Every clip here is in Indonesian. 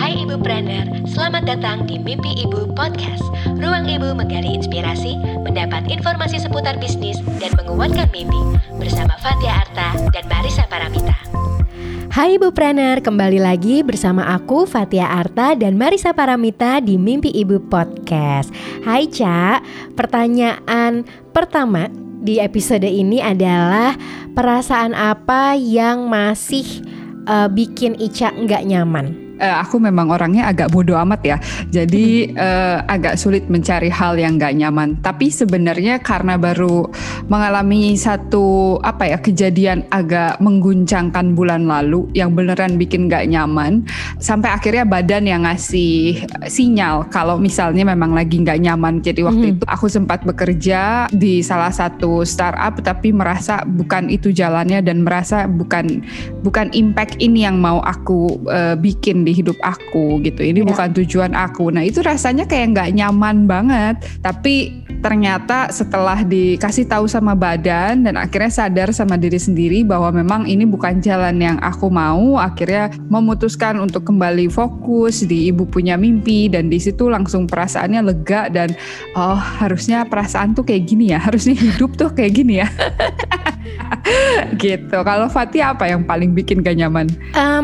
Hai Ibu Brander, selamat datang di Mimpi Ibu Podcast. Ruang Ibu menggali inspirasi, mendapat informasi seputar bisnis, dan menguatkan mimpi. Bersama Fatia Arta dan Marisa Paramita. Hai Ibu Brander, kembali lagi bersama aku Fatia Arta dan Marisa Paramita di Mimpi Ibu Podcast. Hai Ca, pertanyaan pertama di episode ini adalah perasaan apa yang masih bikin Ica nggak nyaman? Aku memang orangnya agak bodoh amat ya, jadi agak sulit mencari hal yang gak nyaman. Tapi sebenarnya karena baru mengalami satu kejadian agak mengguncangkan bulan lalu yang beneran bikin gak nyaman, sampai akhirnya badan yang ngasih sinyal kalau misalnya memang lagi gak nyaman. Jadi waktu itu aku sempat bekerja di salah satu startup, tapi merasa bukan itu jalannya dan merasa bukan impact ini yang mau aku bikin di hidup aku gitu, ini bukan tujuan aku. Nah itu rasanya kayak gak nyaman banget, tapi ternyata setelah dikasih tahu sama badan dan akhirnya sadar sama diri sendiri bahwa memang ini bukan jalan yang aku mau, akhirnya memutuskan untuk kembali fokus di Ibu Punya Mimpi, dan di situ langsung perasaannya lega dan oh harusnya perasaan tuh kayak gini ya, harusnya hidup tuh kayak gini ya. Gitu. Kalau Fatia apa yang paling bikin gak nyaman?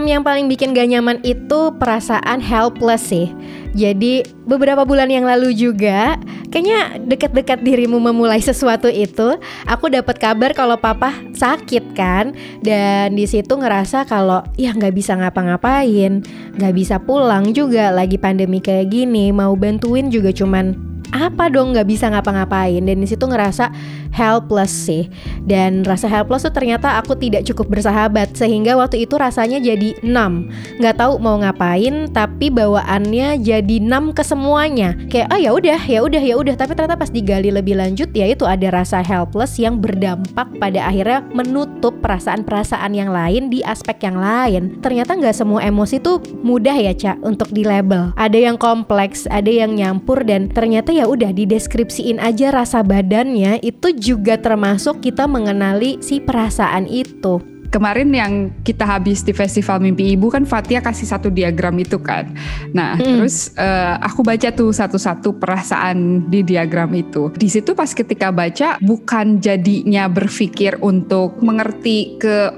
Yang paling bikin gak nyaman itu perasaan helpless sih. Jadi beberapa bulan yang lalu juga, kayaknya dekat-dekat dirimu memulai sesuatu itu, aku dapat kabar kalau papa sakit kan, dan di situ ngerasa kalau ya nggak bisa ngapa-ngapain, nggak bisa pulang juga, lagi pandemi kayak gini, mau bantuin juga cuman nggak bisa ngapa-ngapain. Dan disitu ngerasa helpless sih. Dan rasa helpless tuh ternyata aku tidak cukup bersahabat, sehingga waktu itu rasanya jadi numb, nggak tahu mau ngapain, tapi bawaannya jadi numb ke semuanya. Kayak ya udah. Tapi ternyata pas digali lebih lanjut, ya itu ada rasa helpless yang berdampak pada akhirnya menutup perasaan-perasaan yang lain di aspek yang lain. Ternyata nggak semua emosi tuh mudah ya Ca untuk dilabel. Ada yang kompleks, ada yang nyampur, dan ternyata ya udah dideskripsiin aja rasa badannya, itu juga termasuk kita mengenali si perasaan itu. Kemarin yang kita habis di Festival Mimpi Ibu kan Fatia kasih satu diagram itu kan. Nah terus aku baca tuh satu-satu perasaan di diagram itu. Di situ pas ketika baca, bukan jadinya berpikir untuk mengerti ke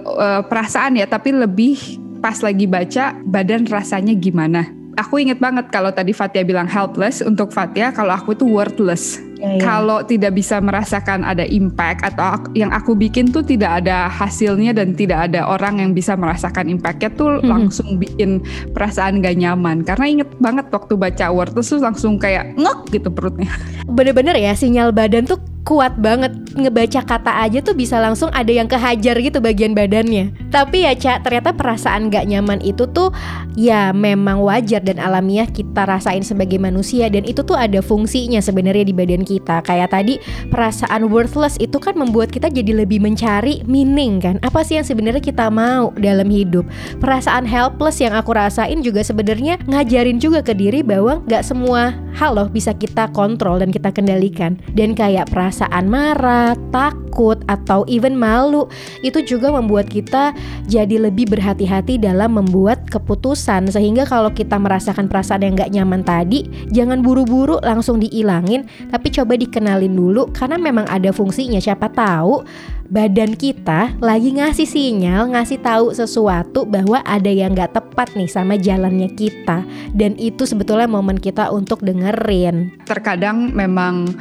perasaan ya, tapi lebih pas lagi baca badan rasanya gimana. Aku inget banget kalau tadi Fatia bilang helpless, untuk Fatia kalau aku itu worthless. Kalau tidak bisa merasakan ada impact, atau yang aku bikin tuh tidak ada hasilnya dan tidak ada orang yang bisa merasakan impactnya tuh langsung bikin perasaan gak nyaman. Karena inget banget waktu baca worthless tuh langsung kayak ngek gitu perutnya. Bener-bener ya, sinyal badan tuh kuat banget. Ngebaca kata aja tuh bisa langsung ada yang kehajar gitu bagian badannya. Tapi ya Ca, ternyata perasaan gak nyaman itu tuh ya memang wajar dan alamiah kita rasain sebagai manusia, dan itu tuh ada fungsinya sebenarnya di badan kita. Kayak tadi perasaan worthless itu kan membuat kita jadi lebih mencari meaning kan, apa sih yang sebenarnya kita mau dalam hidup. Perasaan helpless yang aku rasain juga sebenarnya ngajarin juga ke diri bahwa gak semua hal loh bisa kita kontrol dan kita kendalikan. Dan kayak perasaan marah, takut, atau even malu, itu juga membuat kita jadi lebih berhati-hati dalam membuat keputusan. Sehingga kalau kita merasakan perasaan yang gak nyaman tadi, jangan buru-buru langsung diilangin, tapi coba dikenalin dulu, karena memang ada fungsinya. Siapa tahu badan kita lagi ngasih sinyal, ngasih tahu sesuatu bahwa ada yang gak tepat nih sama jalannya kita, dan itu sebetulnya momen kita untuk dengerin. Terkadang memang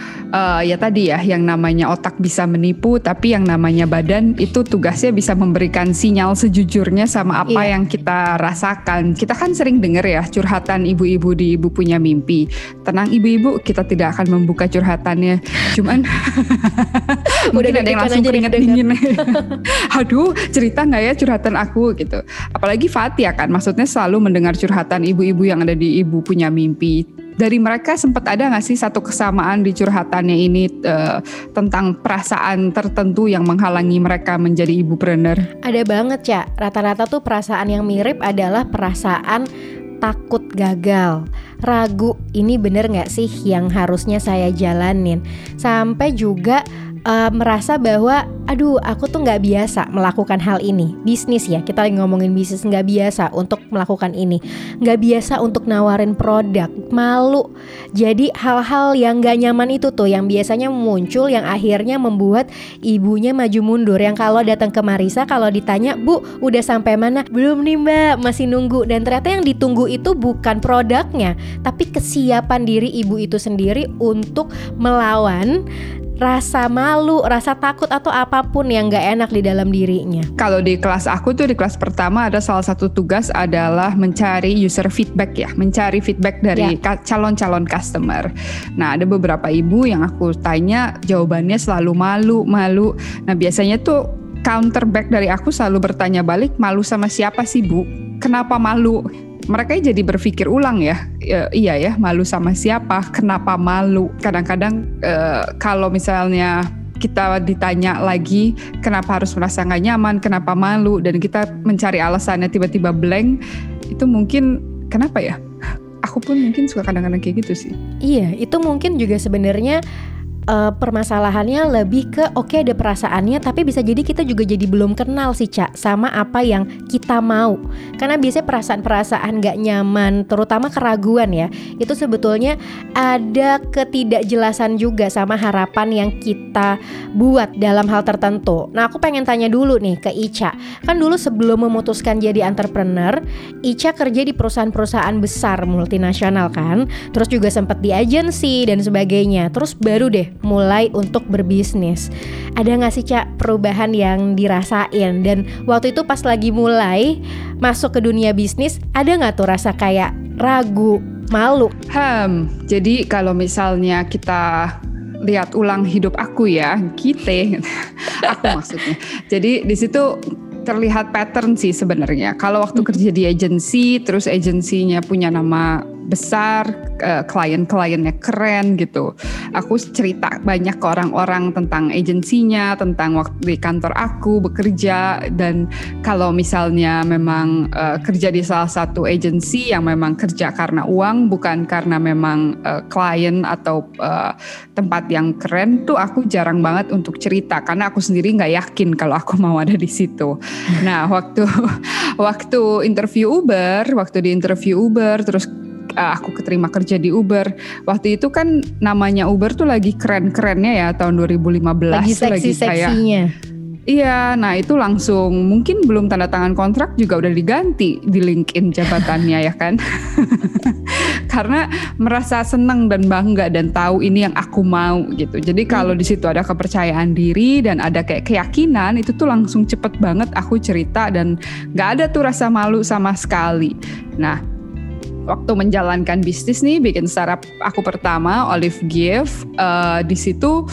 ya tadi ya, yang namanya otak bisa menipu, tapi yang namanya badan itu tugasnya bisa memberikan sinyal sejujurnya sama apa yang kita rasakan. Kita kan sering dengar ya curhatan ibu-ibu di Ibu Punya Mimpi. Tenang ibu-ibu, kita tidak akan membuka curhatannya. Cuman mungkin ada yang langsung keringat dingin. Aduh, cerita gak ya curhatan aku gitu. Apalagi Fatia kan, maksudnya selalu mendengar curhatan ibu-ibu yang ada di Ibu Punya Mimpi. Dari mereka sempat ada gak sih satu kesamaan di curhatannya ini tentang perasaan tertentu yang menghalangi mereka menjadi ibu brander? Ada banget ya, rata-rata tuh perasaan yang mirip adalah perasaan takut gagal, ragu ini bener gak sih yang harusnya saya jalanin, sampai juga merasa bahwa aduh aku tuh gak biasa melakukan hal ini. Bisnis ya, kita lagi ngomongin bisnis. Gak biasa untuk melakukan ini, gak biasa untuk nawarin produk, malu. Jadi hal-hal yang gak nyaman itu tuh yang biasanya muncul, yang akhirnya membuat ibunya maju mundur. Yang kalau datang ke Marisa, kalau ditanya, "Bu, udah sampai mana?" "Belum nih mbak, masih nunggu." Dan ternyata yang ditunggu itu bukan produknya, tapi kesiapan diri ibu itu sendiri untuk melawan rasa malu, rasa takut atau apapun yang gak enak di dalam dirinya. Kalau di kelas aku tuh, di kelas pertama ada salah satu tugas adalah mencari user feedback ya, mencari feedback dari calon-calon customer. Nah ada beberapa ibu yang aku tanya, jawabannya selalu malu. Nah biasanya tuh counter back dari aku selalu bertanya balik, "Malu sama siapa sih Bu? Kenapa malu?" Mereka jadi berpikir ulang ya, iya ya, malu sama siapa, kenapa malu. Kadang-kadang kalau misalnya kita ditanya lagi kenapa harus merasa gak nyaman, kenapa malu, dan kita mencari alasannya tiba-tiba blank, itu mungkin kenapa ya? Aku pun mungkin suka kadang-kadang kayak gitu sih. Iya, itu mungkin juga sebenarnya permasalahannya lebih ke oke, ada perasaannya, tapi bisa jadi kita juga jadi belum kenal sih Ca sama apa yang kita mau. Karena biasanya perasaan-perasaan gak nyaman, terutama keraguan ya, itu sebetulnya ada ketidakjelasan juga sama harapan yang kita buat dalam hal tertentu. Nah aku pengen tanya dulu nih ke Ica. Kan dulu sebelum memutuskan jadi entrepreneur, Ica kerja di perusahaan-perusahaan besar multinasional kan, terus juga sempat di agensi dan sebagainya, terus baru deh mulai untuk berbisnis. Ada gak sih Ca perubahan yang dirasain? Dan waktu itu pas lagi mulai masuk ke dunia bisnis, ada gak tuh rasa kayak ragu, malu? Jadi kalau misalnya kita lihat ulang hidup aku ya, kita aku maksudnya, jadi di situ terlihat pattern sih sebenarnya. Kalau waktu kerja di agensi, terus agensinya punya nama besar, klien-kliennya keren gitu. Aku cerita banyak ke orang-orang tentang agensinya, tentang waktu di kantor aku bekerja. Dan kalau misalnya memang kerja di salah satu agensi yang memang kerja karena uang, bukan karena memang klien atau tempat yang keren, tuh aku jarang banget untuk cerita karena aku sendiri nggak yakin kalau aku mau ada di situ. Nah, waktu di interview Uber, terus aku keterima kerja di Uber. Waktu itu kan namanya Uber tuh lagi keren-kerennya ya, tahun 2015. Lagi seksi-seksinya. Iya, nah itu langsung mungkin belum tanda tangan kontrak juga udah diganti di LinkedIn jabatannya ya kan. Karena merasa senang dan bangga dan tahu ini yang aku mau gitu. Jadi kalau di situ ada kepercayaan diri dan ada kayak keyakinan, itu tuh langsung cepet banget aku cerita dan gak ada tuh rasa malu sama sekali. Nah waktu menjalankan bisnis nih, bikin startup aku pertama, Olive Gift, di situ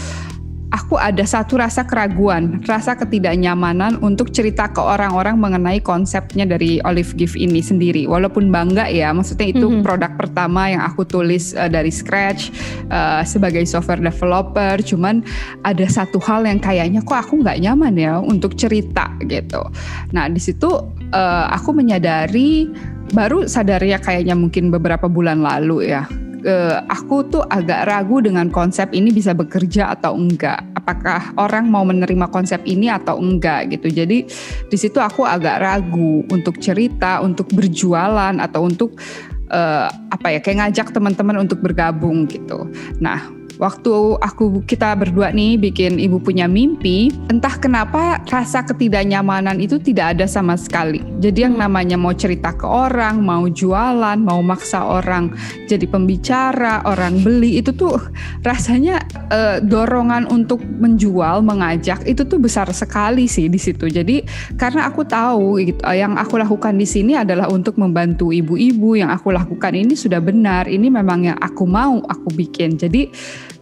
aku ada satu rasa keraguan, rasa ketidaknyamanan untuk cerita ke orang-orang mengenai konsepnya dari Olive Gift ini sendiri. Walaupun bangga ya, maksudnya itu produk pertama yang aku tulis dari scratch sebagai software developer. Cuman ada satu hal yang kayaknya kok aku nggak nyaman ya untuk cerita gitu. Nah di situ aku menyadari, baru sadarnya kayaknya mungkin beberapa bulan lalu ya. Aku tuh agak ragu dengan konsep ini bisa bekerja atau enggak. Apakah orang mau menerima konsep ini atau enggak gitu. Jadi di situ aku agak ragu untuk cerita, untuk berjualan atau untuk kayak ngajak teman-teman untuk bergabung gitu. Nah, waktu kita berdua nih bikin Ibu Punya Mimpi, entah kenapa rasa ketidaknyamanan itu tidak ada sama sekali. Jadi yang namanya mau cerita ke orang, mau jualan, mau maksa orang jadi pembicara, orang beli, itu tuh rasanya dorongan untuk menjual, mengajak itu tuh besar sekali sih di situ. Jadi karena aku tahu gitu, yang aku lakukan di sini adalah untuk membantu ibu-ibu, yang aku lakukan ini sudah benar, ini memang yang aku mau aku bikin. Jadi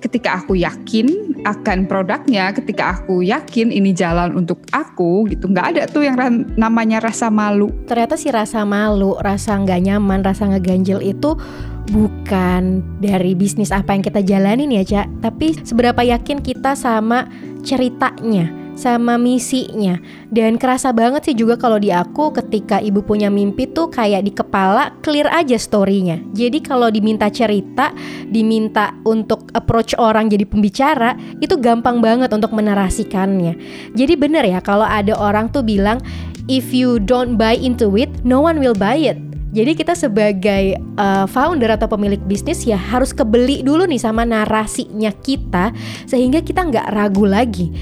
ketika aku yakin akan produknya, ketika aku yakin ini jalan untuk aku gitu, gak ada tuh yang namanya rasa malu. Ternyata sih rasa malu, rasa gak nyaman, rasa ngeganjel itu bukan dari bisnis apa yang kita jalanin ya Ca, tapi seberapa yakin kita sama ceritanya, sama misinya. Dan kerasa banget sih juga kalau di aku ketika ibu punya mimpi tuh kayak di kepala clear aja story-nya. Jadi kalau diminta cerita, diminta untuk approach orang jadi pembicara, itu gampang banget untuk menarasikannya. Jadi bener ya kalau ada orang tuh bilang, if you don't buy into it, no one will buy it. Jadi kita sebagai founder atau pemilik bisnis ya harus kebeli dulu nih sama narasinya kita, sehingga kita gak ragu lagi.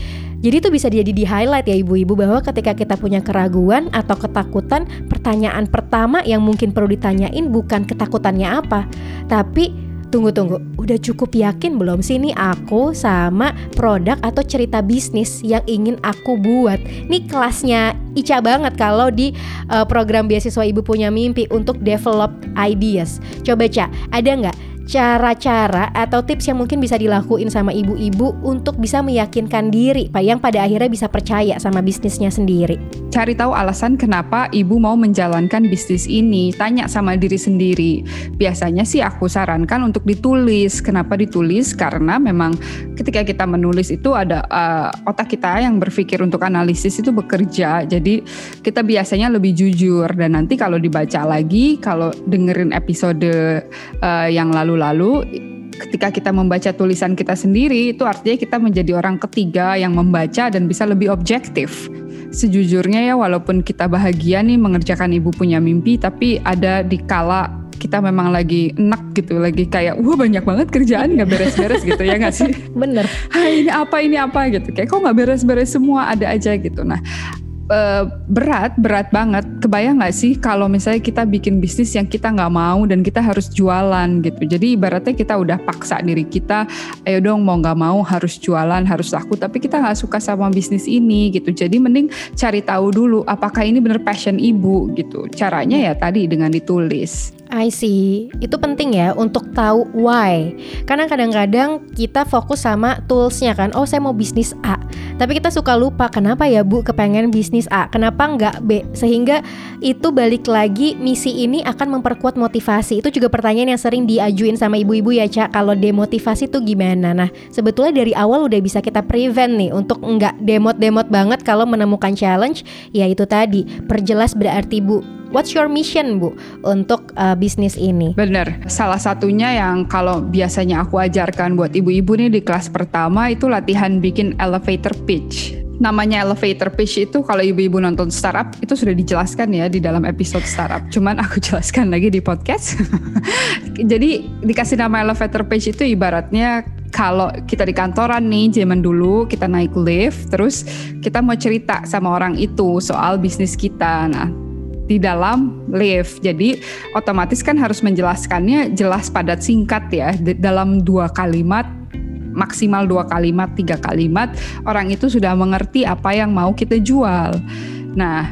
Jadi itu bisa jadi di-highlight ya ibu-ibu, bahwa ketika kita punya keraguan atau ketakutan, pertanyaan pertama yang mungkin perlu ditanyain bukan ketakutannya apa, tapi tunggu, udah cukup yakin belum sih nih aku sama produk atau cerita bisnis yang ingin aku buat. Nih kelasnya Ica banget kalau di program beasiswa Ibu Punya Mimpi untuk develop ideas. Coba Ca, ada nggak cara-cara atau tips yang mungkin bisa dilakuin sama ibu-ibu untuk bisa meyakinkan diri, Pak, yang pada akhirnya bisa percaya sama bisnisnya sendiri? Cari tahu alasan kenapa ibu mau menjalankan bisnis ini. Tanya sama diri sendiri. Biasanya sih aku sarankan untuk ditulis. Kenapa ditulis? Karena memang ketika kita menulis itu ada otak kita yang berpikir untuk analisis itu bekerja. Jadi kita biasanya lebih jujur, dan nanti kalau dibaca lagi, kalau dengerin episode yang lalu-lalu, ketika kita membaca tulisan kita sendiri, itu artinya kita menjadi orang ketiga yang membaca dan bisa lebih objektif. Sejujurnya ya, walaupun kita bahagia nih mengerjakan Ibu Punya Mimpi, tapi ada di kala kita memang lagi enak gitu, lagi kayak banyak banget kerjaan gak beres-beres gitu, ya gak sih? Bener. Ini apa gitu, kayak kok gak beres-beres semua, ada aja gitu. Nah, berat banget. Kebayang gak sih kalau misalnya kita bikin bisnis yang kita gak mau dan kita harus jualan gitu. Jadi ibaratnya kita udah paksa diri kita, ayo dong mau gak mau harus jualan, harus laku, tapi kita gak suka sama bisnis ini gitu. Jadi mending cari tahu dulu apakah ini bener passion ibu gitu. Caranya ya tadi dengan ditulis. I see, itu penting ya untuk tahu why. Karena kadang-kadang kita fokus sama toolsnya kan, oh saya mau bisnis A, tapi kita suka lupa kenapa ya Bu kepengen bisnis A, kenapa nggak B. Sehingga itu balik lagi, misi ini akan memperkuat motivasi. Itu juga pertanyaan yang sering diajuin sama ibu-ibu ya Ca, kalau demotivasi tuh gimana. Nah sebetulnya dari awal udah bisa kita prevent nih untuk nggak demot-demot banget kalau menemukan challenge. Ya itu tadi, perjelas berarti Bu, what's your mission Bu untuk bisnis ini? Bener, salah satunya yang kalau biasanya aku ajarkan buat ibu-ibu nih di kelas pertama itu latihan bikin elevator pitch. Namanya elevator pitch itu kalau ibu-ibu nonton startup itu sudah dijelaskan ya di dalam episode startup, cuman aku jelaskan lagi di podcast. Jadi dikasih nama elevator pitch itu ibaratnya kalau kita di kantoran nih zaman dulu kita naik lift, terus kita mau cerita sama orang itu soal bisnis kita. Nah di dalam lift, jadi otomatis kan harus menjelaskannya jelas, padat, singkat ya, dalam 2 kalimat, maksimal 2 kalimat, 3 kalimat, orang itu sudah mengerti apa yang mau kita jual. Nah,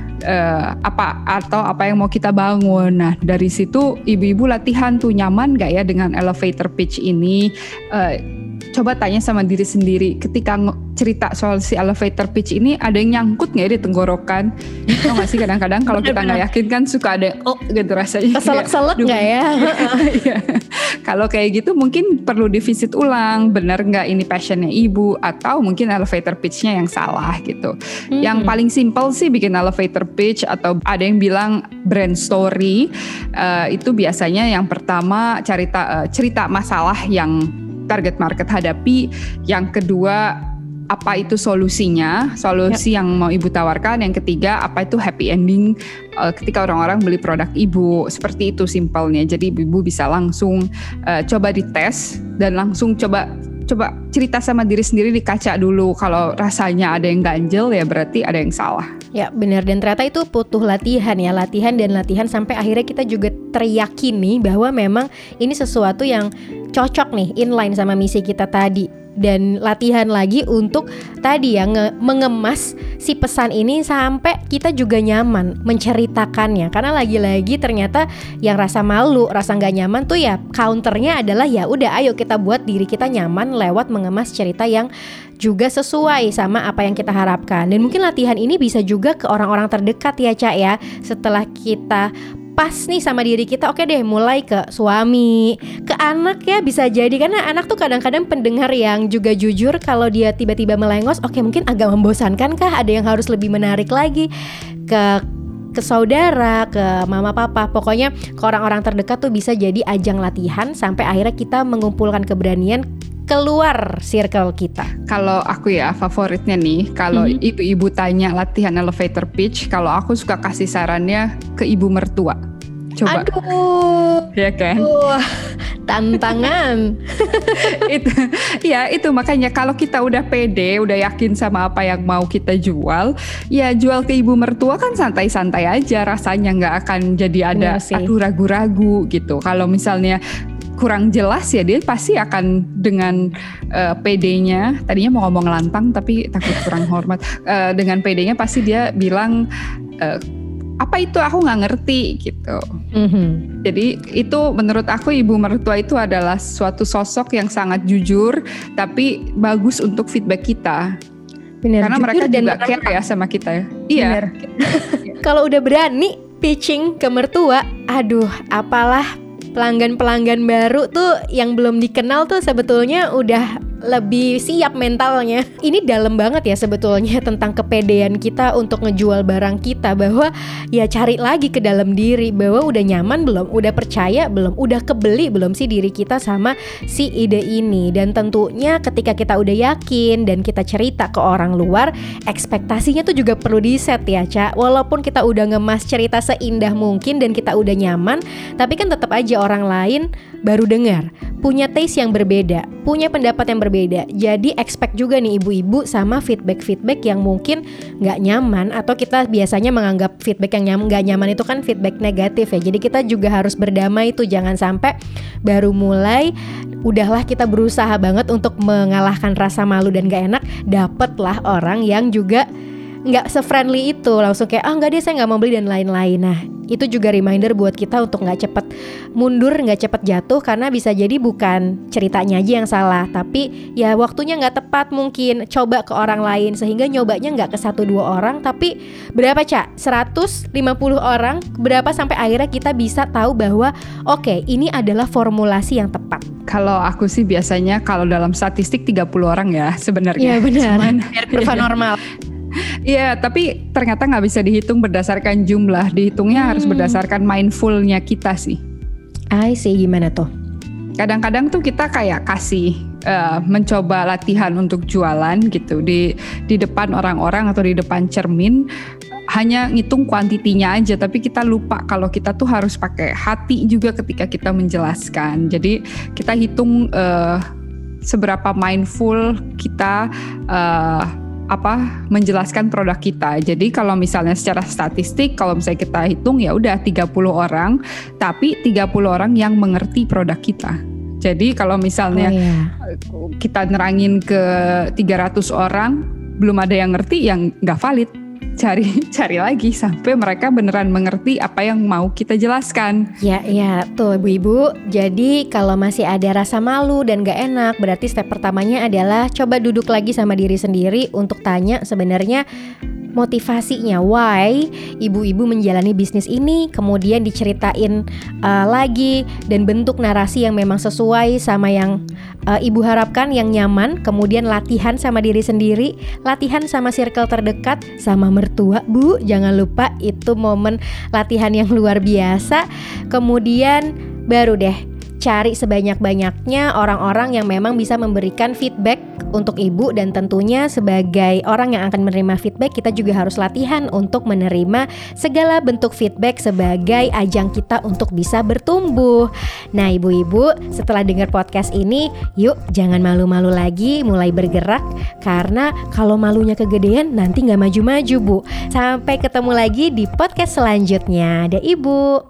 apa yang mau kita bangun. Nah, dari situ ibu-ibu latihan tuh, nyaman gak ya dengan elevator pitch ini? Coba tanya sama diri sendiri, ketika cerita soal si elevator pitch ini ada yang nyangkut gak ya di tenggorokan? Tau gak sih kadang-kadang kalau kita gak yakin kan suka ada gitu rasanya. Keselak-selak gak ya? Kalau kayak gitu mungkin perlu divisit ulang, benar nggak ini passionnya ibu, atau mungkin elevator pitch-nya yang salah gitu. Yang paling simple sih bikin elevator pitch, atau ada yang bilang brand story. Itu biasanya yang pertama cerita masalah yang target market hadapi, yang kedua apa itu solusi yang mau ibu tawarkan, yang ketiga apa itu happy ending ketika orang-orang beli produk ibu. Seperti itu simpelnya, jadi ibu bisa langsung coba dites dan langsung coba cerita sama diri sendiri di kaca dulu. Kalau rasanya ada yang ganjel ya berarti ada yang salah. Ya benar, dan ternyata itu butuh latihan ya, latihan sampai akhirnya kita juga teryakini bahwa memang ini sesuatu yang cocok nih, inline sama misi kita tadi. Dan latihan lagi untuk tadi ya mengemas si pesan ini sampai kita juga nyaman menceritakannya. Karena lagi-lagi ternyata yang rasa malu, rasa gak nyaman tuh ya counternya adalah ya udah ayo kita buat diri kita nyaman lewat mengemas cerita yang juga sesuai sama apa yang kita harapkan. Dan mungkin latihan ini bisa juga ke orang-orang terdekat ya Ca ya, setelah kita pas nih sama diri kita, oke deh mulai ke suami, ke anak ya bisa jadi. Karena anak tuh kadang-kadang pendengar yang juga jujur, kalau dia tiba-tiba melengos, oke mungkin agak membosankan kah, ada yang harus lebih menarik lagi. Ke saudara, ke mama papa, pokoknya ke orang-orang terdekat tuh bisa jadi ajang latihan sampai akhirnya kita mengumpulkan keberanian keluar circle kita. Kalau aku ya favoritnya nih, kalau ibu-ibu tanya latihan elevator pitch, kalau aku suka kasih sarannya ke ibu mertua. Coba. Aduh. Ya kan? Tantangan. Itu ya, itu makanya kalau kita udah pede, udah yakin sama apa yang mau kita jual, ya jual ke ibu mertua kan santai-santai aja rasanya, nggak akan jadi ada aduh ragu-ragu gitu. Kalau misalnya kurang jelas ya, dia pasti akan dengan PD-nya, tadinya mau ngomong lantang tapi takut kurang hormat, dengan PD-nya pasti dia bilang apa itu aku nggak ngerti gitu. Jadi itu menurut aku ibu mertua itu adalah suatu sosok yang sangat jujur tapi bagus untuk feedback kita. Bener, karena mereka juga care ya sama kita ya. Iya. Kalau udah berani pitching ke mertua, aduh apalah pelanggan-pelanggan baru tuh yang belum dikenal tuh sebetulnya udah lebih siap mentalnya. Ini dalam banget ya sebetulnya tentang kepedean kita untuk ngejual barang kita, bahwa ya cari lagi ke dalam diri, bahwa udah nyaman belum, udah percaya belum, udah kebeli belum sih diri kita sama si ide ini. Dan tentunya ketika kita udah yakin dan kita cerita ke orang luar, ekspektasinya tuh juga perlu di-set ya, Ca. Walaupun kita udah ngemas cerita seindah mungkin dan kita udah nyaman, tapi kan tetap aja orang lain baru dengar, punya taste yang berbeda, punya pendapat yang berbeda. Jadi expect juga nih ibu-ibu sama feedback-feedback yang mungkin gak nyaman. Atau kita biasanya menganggap feedback yang gak nyaman itu kan feedback negatif ya. Jadi kita juga harus berdamai tuh, jangan sampai baru mulai udahlah kita berusaha banget untuk mengalahkan rasa malu dan gak enak, dapatlah orang yang juga gak se-friendly itu, langsung kayak ah gak deh saya gak mau beli dan lain-lain. Nah itu juga reminder buat kita untuk gak cepet mundur, gak cepet jatuh, karena bisa jadi bukan ceritanya aja yang salah, tapi ya waktunya gak tepat mungkin. Coba ke orang lain, sehingga nyobanya gak ke 1-2 orang, tapi berapa Cak? 150 orang, berapa sampai akhirnya kita bisa tahu bahwa oke, ini adalah formulasi yang tepat. Kalau aku sih biasanya kalau dalam statistik 30 orang ya sebenarnya. Iya benar, biar kurva normal. Iya, tapi ternyata gak bisa dihitung berdasarkan jumlah. Dihitungnya harus berdasarkan mindfulnya kita sih. I see, gimana tuh? Kadang-kadang tuh kita kayak kasih mencoba latihan untuk jualan gitu di depan orang-orang atau di depan cermin, hanya ngitung kuantitinya aja, tapi kita lupa kalau kita tuh harus pakai hati juga ketika kita menjelaskan. Jadi kita hitung seberapa mindful kita menjelaskan produk kita. Jadi kalau misalnya secara statistik, kalau misalnya kita hitung ya udah 30 orang, tapi 30 orang yang mengerti produk kita. Jadi kalau misalnya kita nerangin ke 300 orang, belum ada yang ngerti, yang nggak valid. Cari lagi sampai mereka beneran mengerti apa yang mau kita jelaskan. Ya tuh ibu-ibu. Jadi kalau masih ada rasa malu dan gak enak, berarti step pertamanya adalah coba duduk lagi sama diri sendiri untuk tanya sebenarnya motivasinya, why ibu-ibu menjalani bisnis ini, kemudian diceritain lagi dan bentuk narasi yang memang sesuai sama yang ibu harapkan, yang nyaman. Kemudian latihan sama diri sendiri, latihan sama circle terdekat, sama mertua bu, jangan lupa itu momen latihan yang luar biasa. Kemudian baru deh cari sebanyak-banyaknya orang-orang yang memang bisa memberikan feedback untuk ibu. Dan tentunya sebagai orang yang akan menerima feedback, kita juga harus latihan untuk menerima segala bentuk feedback sebagai ajang kita untuk bisa bertumbuh. Nah ibu-ibu, setelah dengar podcast ini, yuk jangan malu-malu lagi, mulai bergerak. Karena kalau malunya kegedean nanti gak maju-maju bu. Sampai ketemu lagi di podcast selanjutnya. Dadah ibu.